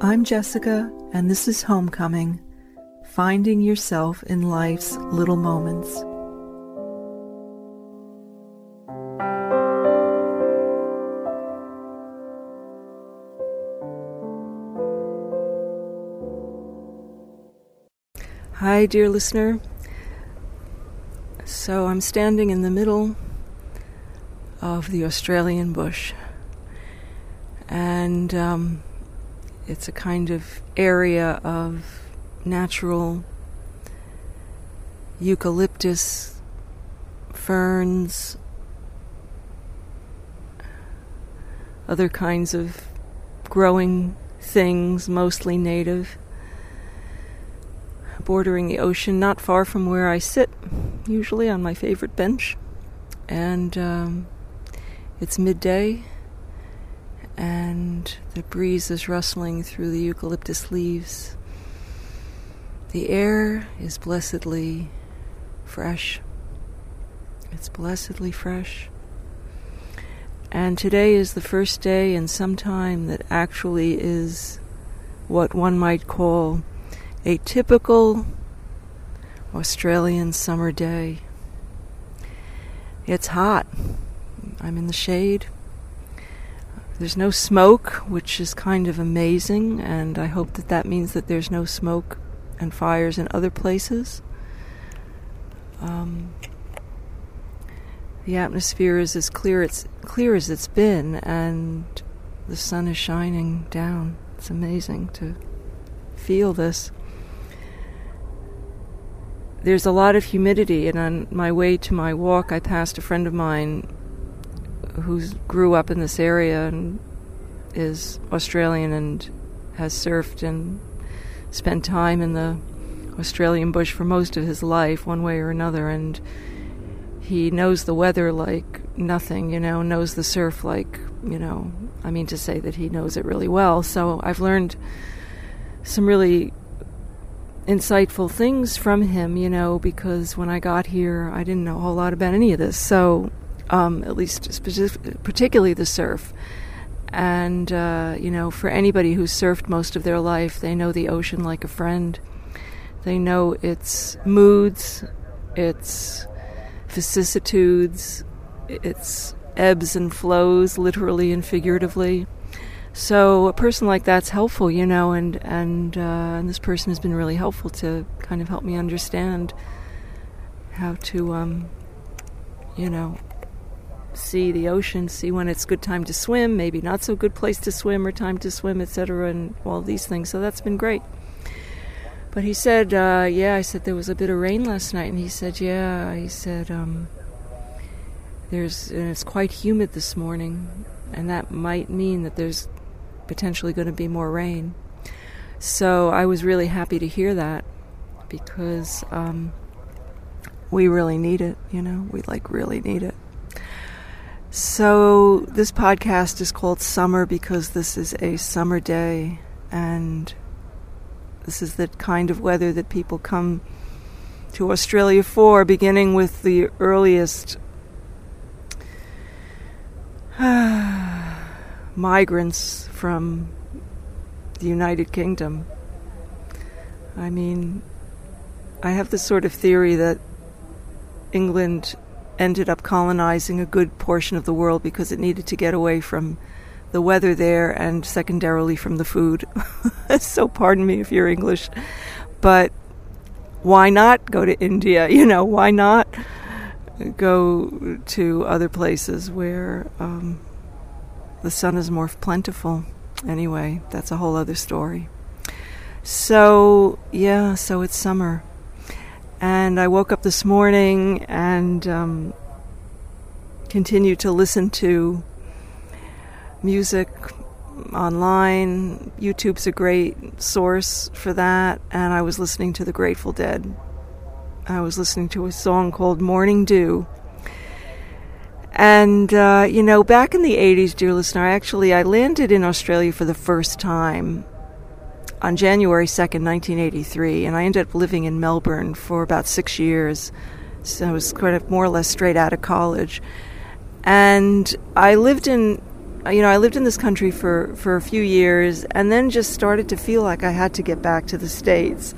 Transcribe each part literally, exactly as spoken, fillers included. I'm Jessica, and this is Homecoming, finding yourself in life's little moments. Hi, dear listener. So I'm standing in the middle of the Australian bush, and um, it's a kind of area of natural eucalyptus, ferns, other kinds of growing things, mostly native, bordering the ocean, not far from where I sit, usually on my favorite bench. And um, it's midday, and the breeze is rustling through the eucalyptus leaves. The air is blessedly fresh. It's blessedly fresh. And today is the first day in some time that actually is what one might call a typical Australian summer day. It's hot. I'm in the shade. There's no smoke, which is kind of amazing, and I hope that that means that there's no smoke and fires in other places. Um, the atmosphere is as clear, it's clear as it's been, and the sun is shining down. It's amazing to feel this. There's a lot of humidity, and on my way to my walk, I passed a friend of mine who grew up in this area and is Australian and has surfed and spent time in the Australian bush for most of his life, one way or another, and he knows the weather like nothing, you know, knows the surf like, you know, I mean to say that he knows it really well. So I've learned some really insightful things from him, you know, because when I got here, I didn't know a whole lot about any of this. So, um, at least specific, particularly the surf. And, uh, you know, for anybody who's surfed most of their life, they know the ocean like a friend. They know its moods, its vicissitudes, its ebbs and flows, literally and figuratively. So a person like that's helpful, you know, and and, uh, and this person has been really helpful to kind of help me understand how to, um, you know, see the ocean, see when it's good time to swim, maybe not so good place to swim or time to swim, et cetera, and all these things. So that's been great. But he said, uh, yeah, I said there was a bit of rain last night, and he said, yeah, he said, um, there's and it's quite humid this morning, and that might mean that there's potentially going to be more rain. So I was really happy to hear that, because um, we really need it, you know, we like really need it. So this podcast is called Summer because this is a summer day, and this is the kind of weather that people come to Australia for, beginning with the earliest migrants from the United Kingdom. I mean, I have this sort of theory that England ended up colonizing a good portion of the world because it needed to get away from the weather there and secondarily from the food. So pardon me if you're English, but why not go to India? You know, why not go to other places where um, the sun is more plentiful? Anyway, that's a whole other story. So, yeah, so it's summer. And I woke up this morning and um, continued to listen to music online. YouTube's a great source for that. And I was listening to The Grateful Dead. I was listening to a song called Morning Dew. And, uh, you know, back in the eighties, dear listener, I actually, I landed in Australia for the first time on January second, nineteen eighty-three, and I ended up living in Melbourne for about six years. So I was kind of more or less straight out of college. And I lived in you know, I lived in this country for, for a few years and then just started to feel like I had to get back to the States.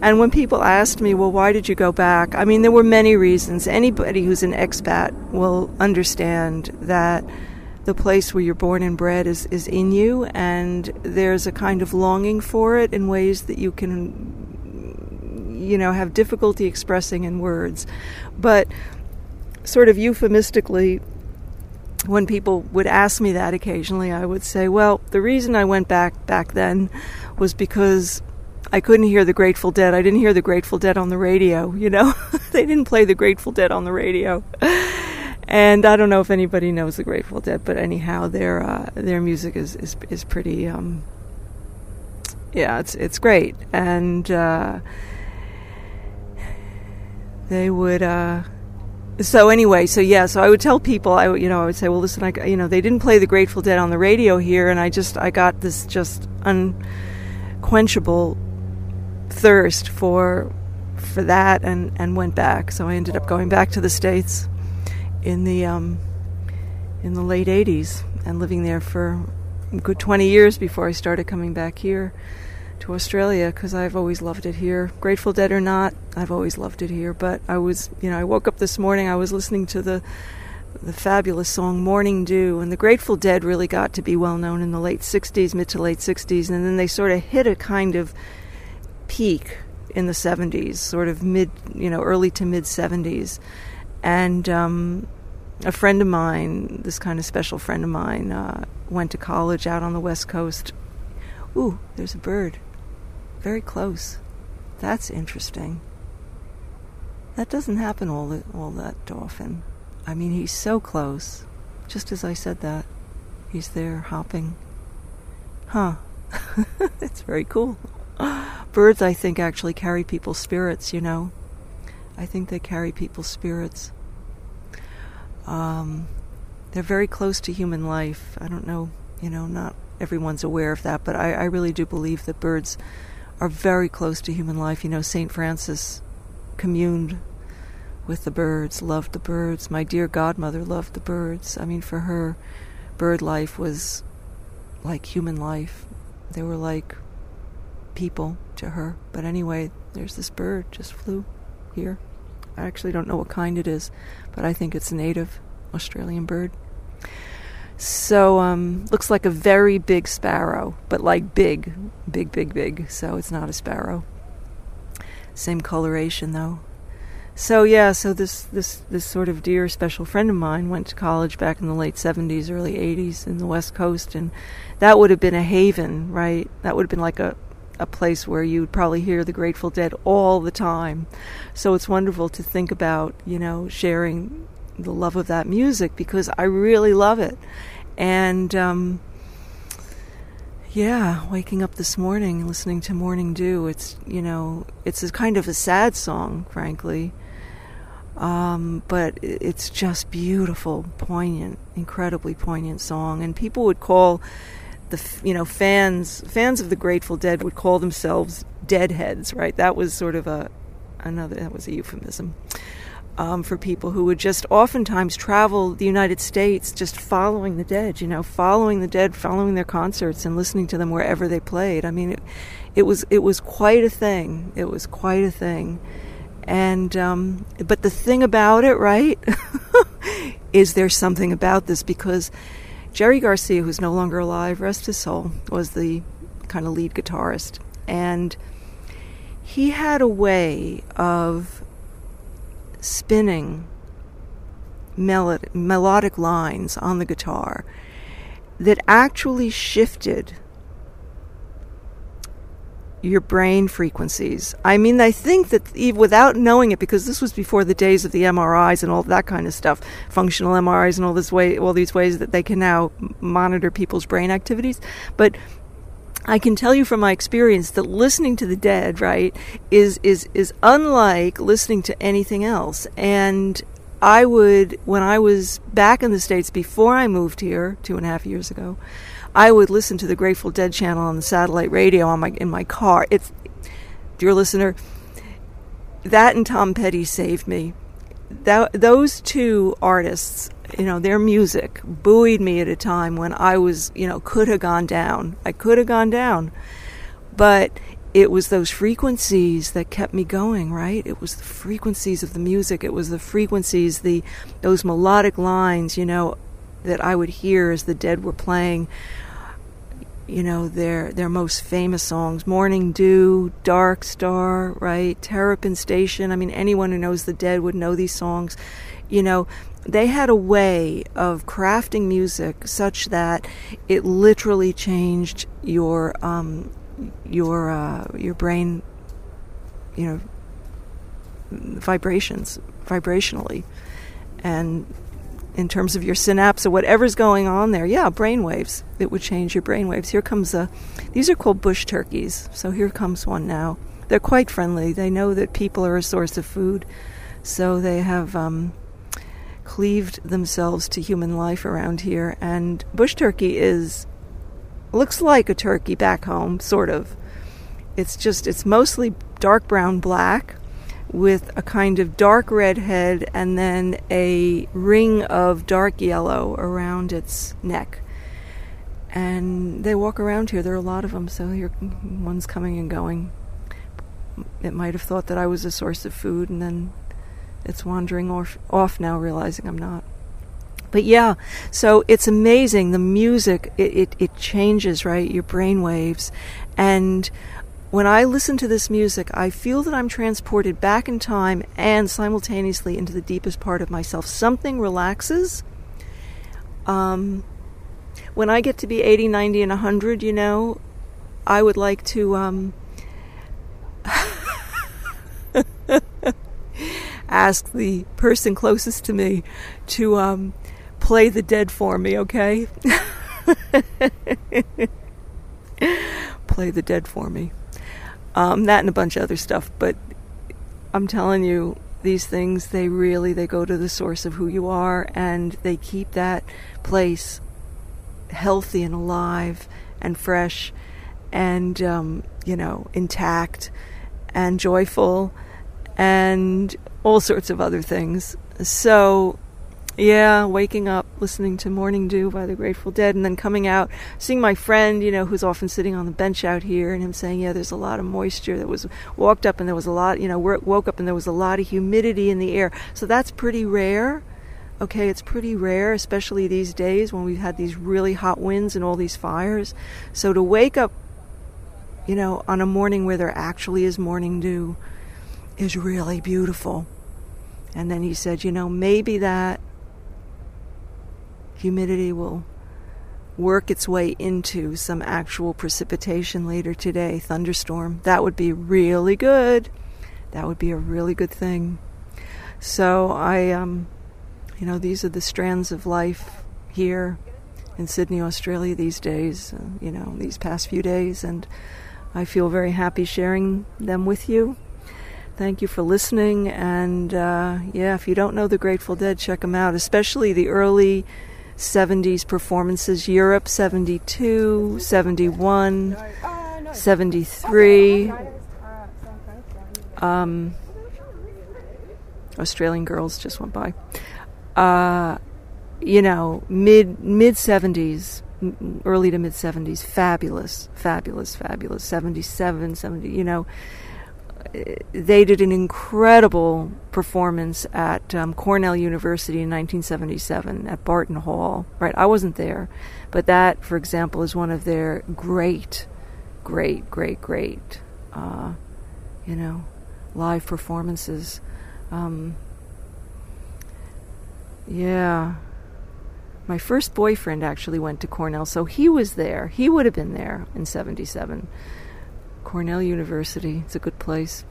And when people asked me, well, why did you go back? I mean, there were many reasons. Anybody who's an expat will understand that the place where you're born and bred is, is in you, and there's a kind of longing for it in ways that you can, you know, have difficulty expressing in words. But sort of euphemistically, when people would ask me that occasionally, I would say, well, the reason I went back back then was because I couldn't hear The Grateful Dead. I didn't hear The Grateful Dead on the radio, you know. They didn't play The Grateful Dead on the radio. And I don't know if anybody knows The Grateful Dead, but anyhow, their uh, their music is is, is pretty, um, yeah, it's it's great. And uh, they would, uh, so anyway, so yeah, so I would tell people, I you know, I would say, well, listen, I, you know, they didn't play The Grateful Dead on the radio here, and I just, I got this just unquenchable thirst for for that and and went back. So I ended up going back to the States in the um in the late eighties and living there for a good twenty years before I started coming back here to Australia, because I've always loved it here, Grateful Dead or not. I've always loved it here. But I was, you know, I woke up this morning, I was listening to the the fabulous song Morning Dew, and the Grateful Dead really got to be well known in the late sixties, mid to late sixties, and then they sort of hit a kind of peak in the seventies, sort of mid, you know, early to mid seventies. And um, a friend of mine, this kind of special friend of mine, uh, went to college out on the West Coast. Ooh, there's a bird. Very close. That's interesting. That doesn't happen all that, all that often. I mean, he's so close. Just as I said that, he's there hopping. Huh. It's very cool. Birds, I think, actually carry people's spirits, you know. I think they carry people's spirits. Um, they're very close to human life. I don't know, you know, not everyone's aware of that, but I, I really do believe that birds are very close to human life. You know, Saint Francis communed with the birds, loved the birds. My dear godmother loved the birds. I mean, for her, bird life was like human life. They were like people to her. But anyway, there's this bird just flew here. I actually don't know what kind it is, but I think it's a native Australian bird. So um looks like a very big sparrow, but like big, big, big, big. So it's not a sparrow. Same coloration though. So yeah, so this this this sort of dear special friend of mine went to college back in the late seventies, early eighties in the West Coast, and that would have been a haven, right? That would have been like a a place where you would probably hear the Grateful Dead all the time. So it's wonderful to think about, you know, sharing the love of that music, because I really love it. And um, yeah, waking up this morning, listening to Morning Dew, it's, you know, it's a kind of a sad song, frankly. Um, but it's just beautiful, poignant, incredibly poignant song. And people would call the, you know, fans fans of the Grateful Dead would call themselves deadheads, right? That was sort of a another that was a euphemism um, for people who would just oftentimes travel the United States just following the Dead, you know, following the Dead, following their concerts and listening to them wherever they played. I mean, it, it was it was quite a thing. It was quite a thing. And um, but the thing about it, right, is there's something about this, because Jerry Garcia, who's no longer alive, rest his soul, was the kind of lead guitarist. And he had a way of spinning melod- melodic lines on the guitar that actually shifted your brain frequencies. I mean, I think that even without knowing it, because this was before the days of the M R Is and all that kind of stuff, functional M R Is and all this way, all these ways that they can now monitor people's brain activities. But I can tell you from my experience that listening to the Dead, right, is is is unlike listening to anything else. And I would, when I was back in the States before I moved here two and a half years ago, I would listen to the Grateful Dead channel on the satellite radio on my in my car. It's, dear listener, that and Tom Petty saved me. That, those two artists you know, their music buoyed me at a time when I was, you know, could have gone down. I could have gone down. But it was those frequencies that kept me going, right? It was the frequencies of the music. It was the frequencies, the those melodic lines, you know, that I would hear as the Dead were playing, you know, their their most famous songs, Morning Dew, Dark Star, right? Terrapin Station. I mean, anyone who knows the Dead would know these songs. You know, they had a way of crafting music such that it literally changed your um, your uh, your brain, you know, vibrations, vibrationally, and in terms of your synapse or whatever's going on there. Yeah, brainwaves. It would change your brainwaves. Here comes a... These are called bush turkeys, so here comes one now. They're quite friendly. They know that people are a source of food, so they have um, cleaved themselves to human life around here. And bush turkey is... looks like a turkey back home, sort of. It's just... It's mostly dark brown, black, with a kind of dark red head and then a ring of dark yellow around its neck. And they walk around here. There are a lot of them, so here one's coming and going. It might have thought that I was a source of food, and then it's wandering off, off now, realizing I'm not. But yeah, so it's amazing. The music, it, it, it changes, right? Your brain waves. And when I listen to this music, I feel that I'm transported back in time and simultaneously into the deepest part of myself. Something relaxes. Um, when I get to be eighty, ninety, and one hundred, you know, I would like to um, ask the person closest to me to um, play the Dead for me, okay? Play the Dead for me. Um, that and a bunch of other stuff, but I'm telling you, these things, they really, they go to the source of who you are, and they keep that place healthy and alive and fresh and, um, you know, intact and joyful and all sorts of other things. So, yeah, waking up, listening to Morning Dew by the Grateful Dead, and then coming out, seeing my friend, you know, who's often sitting on the bench out here, and him saying, yeah, there's a lot of moisture that was walked up, and there was a lot, you know, woke up and there was a lot of humidity in the air. So that's pretty rare. Okay, it's pretty rare, especially these days when we've had these really hot winds and all these fires. So to wake up, you know, on a morning where there actually is morning dew is really beautiful. And then he said, you know, maybe that humidity will work its way into some actual precipitation later today, thunderstorm. That would be really good. That would be a really good thing. So I, um, you know, these are the strands of life here in Sydney, Australia these days, uh, you know, these past few days, and I feel very happy sharing them with you. Thank you for listening, and uh, yeah, if you don't know the Grateful Dead, check them out, especially the early seventies performances, Europe seventy-two, seventy-one, seventy-three, um, Australian Girls just went by, uh, you know, mid, mid seventies, early to mid seventies, fabulous, fabulous, fabulous, seventy-seven, seventy, you know. They did an incredible performance at um, Cornell University in nineteen seventy-seven at Barton Hall. Right, I wasn't there, but that, for example, is one of their great, great, great, great, uh, you know, live performances. Um, yeah, my first boyfriend actually went to Cornell, so he was there. He would have been there in seventy-seven. Cornell University, it's a good place.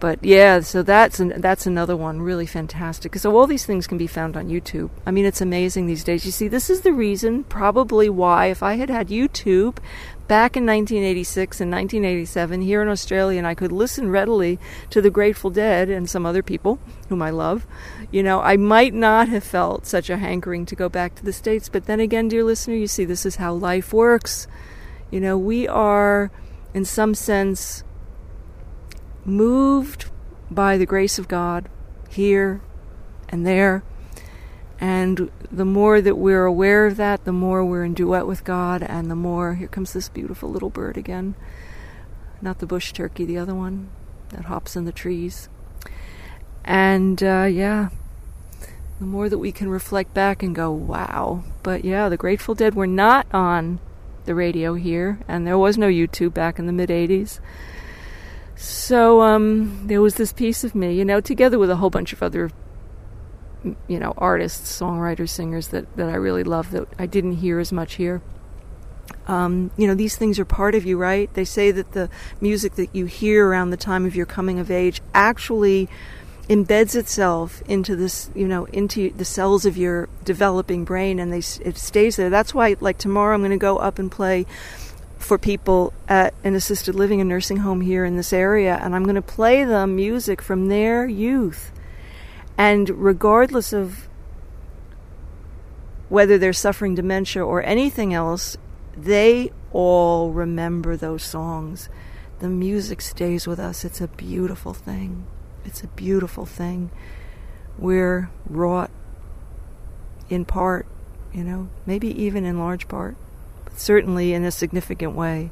But yeah, so that's an, that's another one, really fantastic. So all these things can be found on YouTube. I mean, it's amazing these days. You see, this is the reason probably why, if I had had YouTube back in nineteen eighty-six and nineteen eighty-seven here in Australia, and I could listen readily to the Grateful Dead and some other people whom I love, you know, I might not have felt such a hankering to go back to the States. But then again, dear listener, you see, this is how life works. You know, we are... in some sense, moved by the grace of God here and there, And the more that we're aware of that, the more we're in duet with God, and the more, here comes this beautiful little bird again. Not the bush turkey, the other one that hops in the trees. And uh, yeah, the more that we can reflect back and go, wow. But yeah, the Grateful Dead were not on the radio here, and there was no YouTube back in the mid-eighties. So um, there was this piece of me, you know, together with a whole bunch of other, you know, artists, songwriters, singers that, that I really love that I didn't hear as much here. Um, you know, these things are part of you, right? They say that the music that you hear around the time of your coming of age actually embeds itself into this, you know, into the cells of your developing brain, and they it stays there. That's why, like, tomorrow I'm going to go up and play for people at an assisted living and nursing home here in this area, and I'm going to play them music from their youth. And regardless of whether they're suffering dementia or anything else, they all remember those songs. The music stays with us. It's a beautiful thing. It's a beautiful thing. We're wrought in part, you know, maybe even in large part, but certainly in a significant way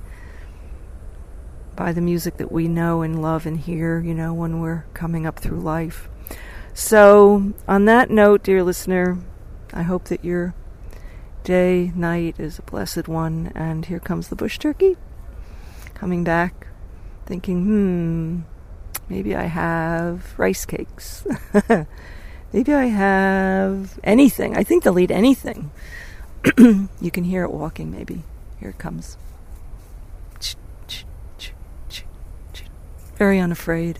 by the music that we know and love and hear, you know, when we're coming up through life. So on that note, dear listener, I hope that your day, night is a blessed one. And here comes the bush turkey coming back, thinking, hmm, maybe I have rice cakes. Maybe I have anything. I think they'll eat anything. You can hear it walking, maybe. Here it comes. Very unafraid.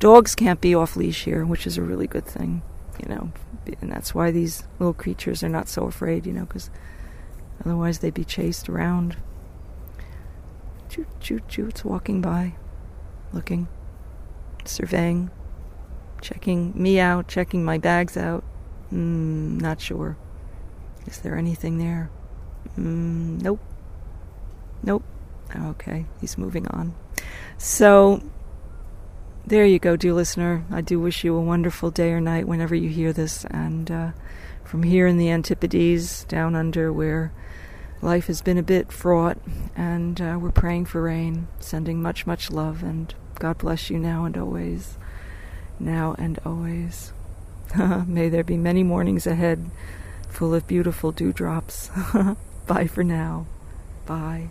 Dogs can't be off-leash here, which is a really good thing, you know. And that's why these little creatures are not so afraid, you know, because otherwise they'd be chased around. Choo, choo, choo, it's walking by, looking, surveying, checking me out, checking my bags out. Mm, not sure. Is there anything there? Mm, nope. Nope. Okay, he's moving on. So there you go, dear listener. I do wish you a wonderful day or night whenever you hear this. And uh, from here in the Antipodes, down under where life has been a bit fraught, and uh, we're praying for rain, sending much, much love, and God bless you now and always. Now and always. May there be many mornings ahead full of beautiful dewdrops. Bye for now. Bye.